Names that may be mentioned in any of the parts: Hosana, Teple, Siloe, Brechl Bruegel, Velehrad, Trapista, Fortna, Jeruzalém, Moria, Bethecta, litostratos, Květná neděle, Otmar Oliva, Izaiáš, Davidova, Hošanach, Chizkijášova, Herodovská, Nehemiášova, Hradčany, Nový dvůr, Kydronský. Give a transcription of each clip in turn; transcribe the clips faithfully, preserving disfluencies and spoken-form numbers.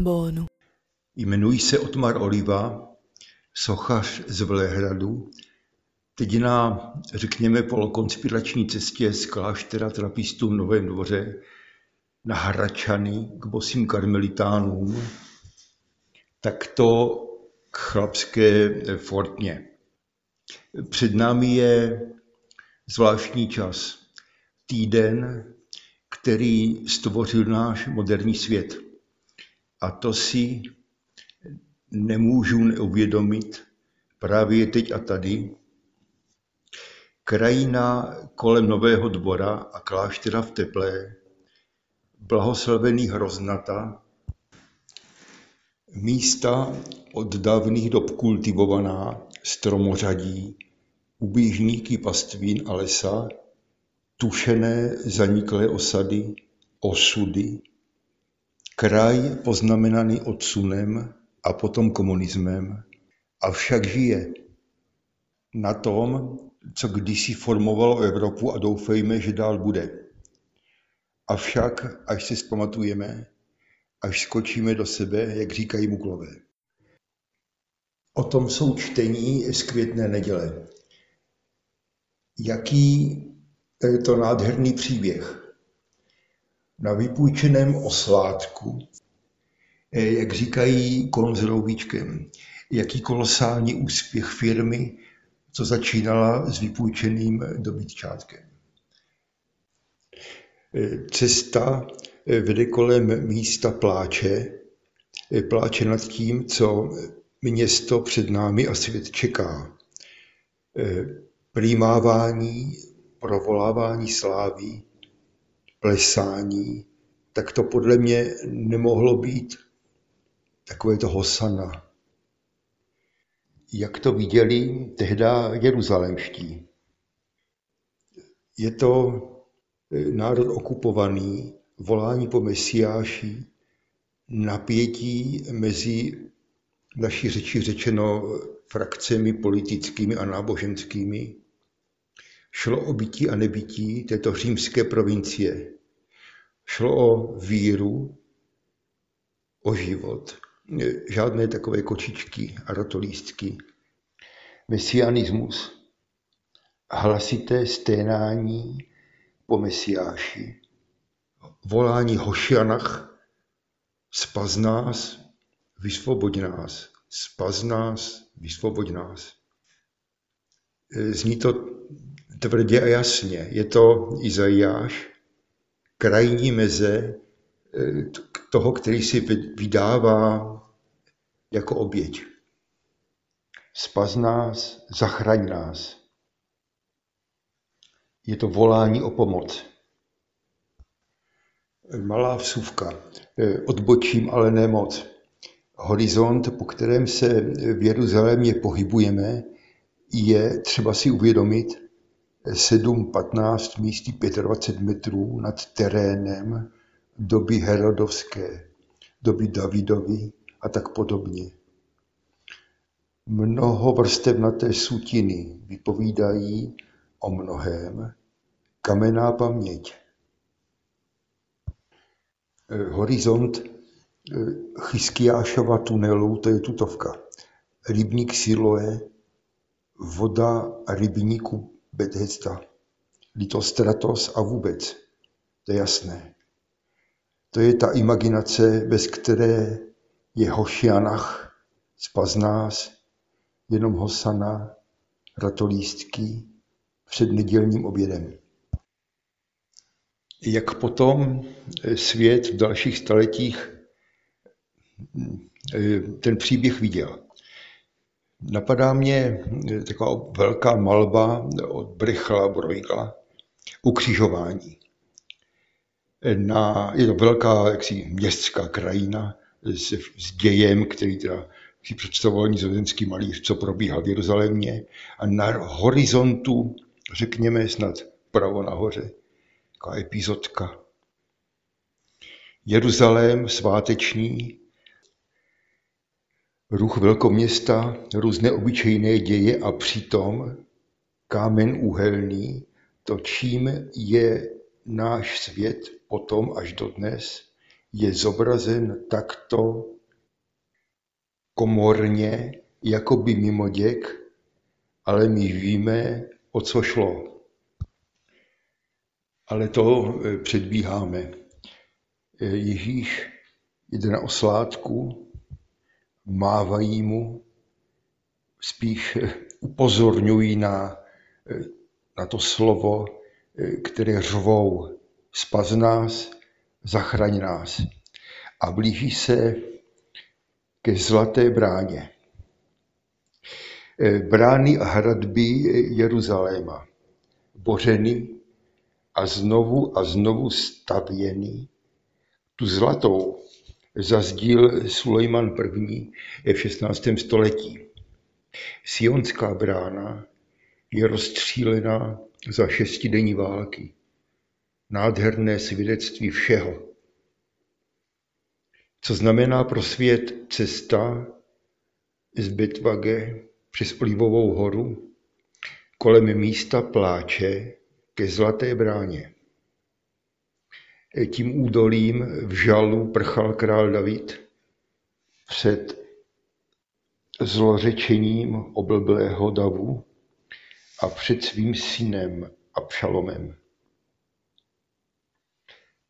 ambónu. Jmenuji se Otmar Oliva, sochař z Velehradu. Teď na, řekněme, polokonspirační cestě z kláštera Trapistů v Novém dvoře na Hradčany k bosým karmelitánům, takto k chlapské Fortně. Před námi je zvláštní čas, týden, který stvořil náš moderní svět. A to si nemůžu neuvědomit právě teď a tady. Krajina kolem Nového dvora a kláštera v Teple, blahoslavený Hroznata, místa od dávných dob kultivovaná stromořadí, uběžníky pastvín a lesa, tušené zaniklé osady, osudy, kraj poznamenaný odsunem a potom komunismem, avšak žije na tom, co kdysi formovalo Evropu a doufejme, že dál bude. Avšak, až se zpamatujeme, až skočíme do sebe, jak říkají Muklové. O tom jsou čtení z Květné neděle. Jaký to nádherný příběh. Na vypůjčeném oslátku, jak říkají konzervovíčkem, jaký kolosální úspěch firmy, co začínala s vypůjčeným dobytčátkem. Cesta vede kolem místa pláče, pláče nad tím, co město před námi a svět čeká. Plýmávání, provolávání slávy, plesání, tak to podle mě nemohlo být takové to Hosana. Jak to viděli tehda jeruzalémští. Je to národ okupovaný, volání po Mesiáši, napětí mezi naší řeči řečeno frakcemi politickými a náboženskými. Šlo o bytí a nebytí této římské provincie. Šlo o víru, o život. Žádné takové kočičky a ratolístky. Mesianismus. Hlasité sténání po Mesiáši. Volání Hošanach. Spas nás, vysvoboď nás. Spas nás, vysvoboď nás. Zní to tvrdě a jasně. Je to Izaiáš, krajní meze toho, který si vydává jako oběť. Spas nás, zachraň nás. Je to volání o pomoc. Malá vsuvka, odbočím, ale ne moc. Horizont, po kterém se v Jeruzalémě pohybujeme, je třeba si uvědomit sedm patnáct místy dvacet pět metrů nad terénem doby Herodovské, doby Davidovy a tak podobně. Mnoho vrstevnaté sutiny vypovídají o mnohém, kamenná paměť. Horizont Chizkijášova tunelu, to je tutovka. Rybník Siloe, voda rybníku Bethecta, litostratos a vůbec. To je jasné. To je ta imaginace, bez které je Hošanach, spas nás, jenom Hosana, ratolístky před nedělním obědem. Jak potom svět v dalších staletích ten příběh viděl. Napadá mě taková velká malba od Brechla Bruegela, Ukřižování. Na, je to velká jaksi, městská krajina s, s dějem, který teda si představoval nizozemský malíř, co probíhal v Jeruzalémě. A na horizontu, řekněme snad pravo nahoře, taková epizodka. Jeruzalém sváteční, ruch velkoměsta, různé obyčejné děje a přitom kámen úhelný, to čím je náš svět potom až dodnes, je zobrazen takto komorně, jako by mimoděk, ale my víme, o co šlo. Ale to předbíháme. Ježíš jde na oslátku, mávají mu, spíš upozorňují na, na to slovo, které řvou, spaz nás, zachraň nás. A blíží se ke zlaté bráně. Brány a hradby Jeruzaléma, bořeny a znovu a znovu stavěny. Tu zlatou zazdíl Sulejman první v šestnáctém století. Sionská brána je rozstřílená za šestidenní války. Nádherné svědectví všeho. Co znamená pro svět cesta z Betvage přes Olivovou horu kolem místa pláče ke zlaté bráně. Tím údolím v žalu prchal král David před zlořečením oblblého davu a před svým synem Abšalomem.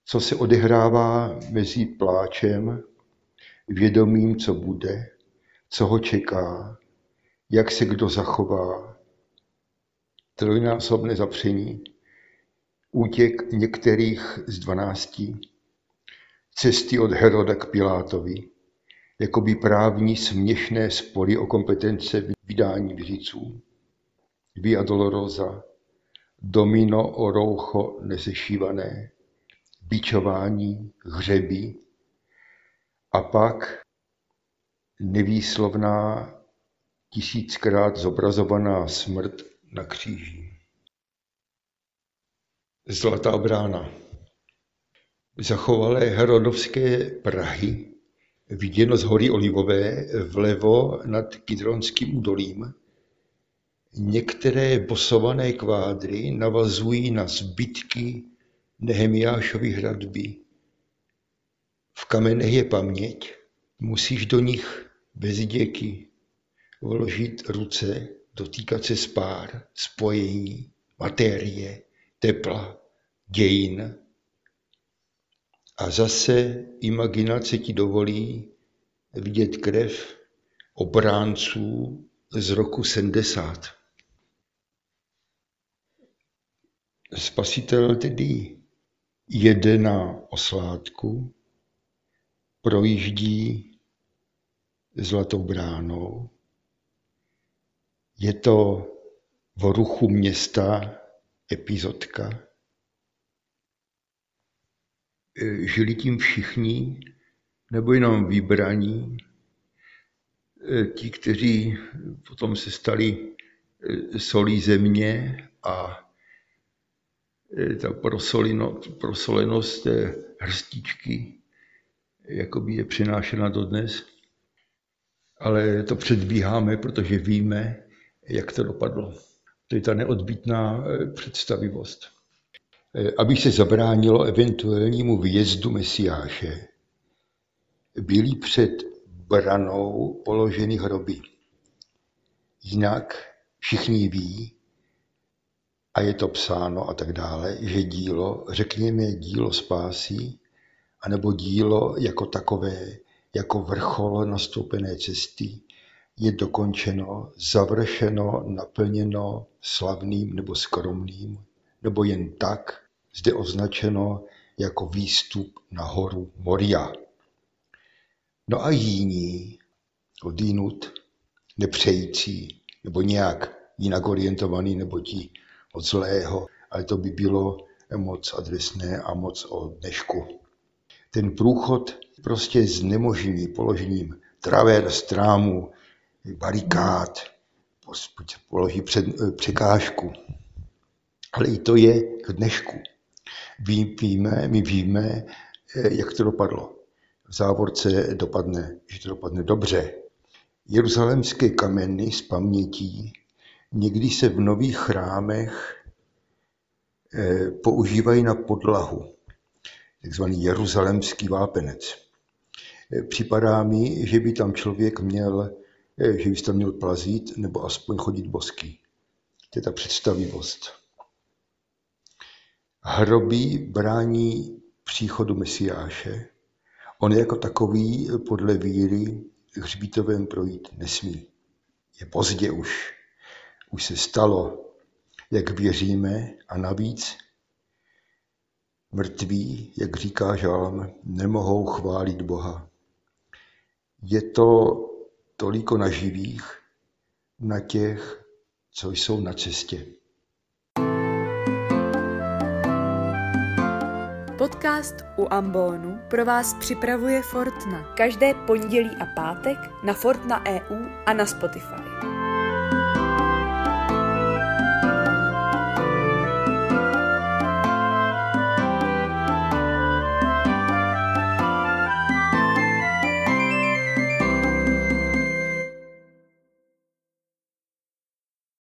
Co se odehrává mezi pláčem, vědomím, co bude, co ho čeká, jak se kdo zachová, trojnásobné zapření, útěk některých z dvanácti, cesty od Heroda k Pilátovi, jakoby právní směšné spory o kompetence vydání věříců, Via Dolorosa, domino o roucho nesešívané, bičování, hřeby a pak nevýslovná tisíckrát zobrazovaná smrt na kříži. Zlatá brána. Zachovalé herodovské prahy, viděno z hory Olivové vlevo nad Kydronským údolím, některé bosované kvádry navazují na zbytky Nehemiášovy hradby. V kamenech je paměť, musíš do nich bez děky vložit ruce, dotýkat se spár, spojení, materie, tepla, dějin. A zase imaginace ti dovolí vidět krev obránců z roku sedmdesát. Spasitel tedy jede na oslátku, projíždí zlatou bránou. Je to v ruchu města epizodka. Žili tím všichni, nebo jenom vybraní, ti, kteří potom se stali solí země a ta prosolenost, prosolenost hrstičky jakoby je přinášena dodnes. Ale to předbíháme, protože víme, jak to dopadlo. To je ta neodbytná představivost. Aby se zabránilo eventuálnímu výjezdu Mesiáše, byly před branou položeny hroby. Jinak všichni ví, a je to psáno a tak dále, že dílo, řekněme dílo spásy, anebo dílo jako takové, jako vrchol nastoupené cesty, je dokončeno, završeno, naplněno slavným nebo skromným, nebo jen tak, zde označeno jako výstup na horu Moria. No a jiní, odjinud, nepřející, nebo nějak jinak orientovaný, nebo ti od zlého, ale to by bylo moc adresné a moc o dnešku. Ten průchod prostě znemožní položením travers, trámu, barikád, položí před, překážku. Ale i to je k dnešku. My víme, my víme, jak to dopadlo. V závorce dopadne, že to dopadne dobře. Jeruzalémské kameny z pamětí někdy se v nových chrámech používají na podlahu. takzvaný jeruzalemský vápenec. Připadá mi, že by tam člověk měl, že by tam měl plazít nebo aspoň chodit boský. To je ta představivost. Hroby brání příchodu Mesiáše. On jako takový podle víry hřbitovem projít nesmí. Je pozdě už. Už se stalo, jak věříme, a navíc mrtví, jak říká žalm, nemohou chválit Boha. Je to toliko na živých, na těch, co jsou na cestě. Podcast U ambonu pro vás připravuje Fortna. Každé pondělí a pátek na Fortna tečka e u a na Spotify.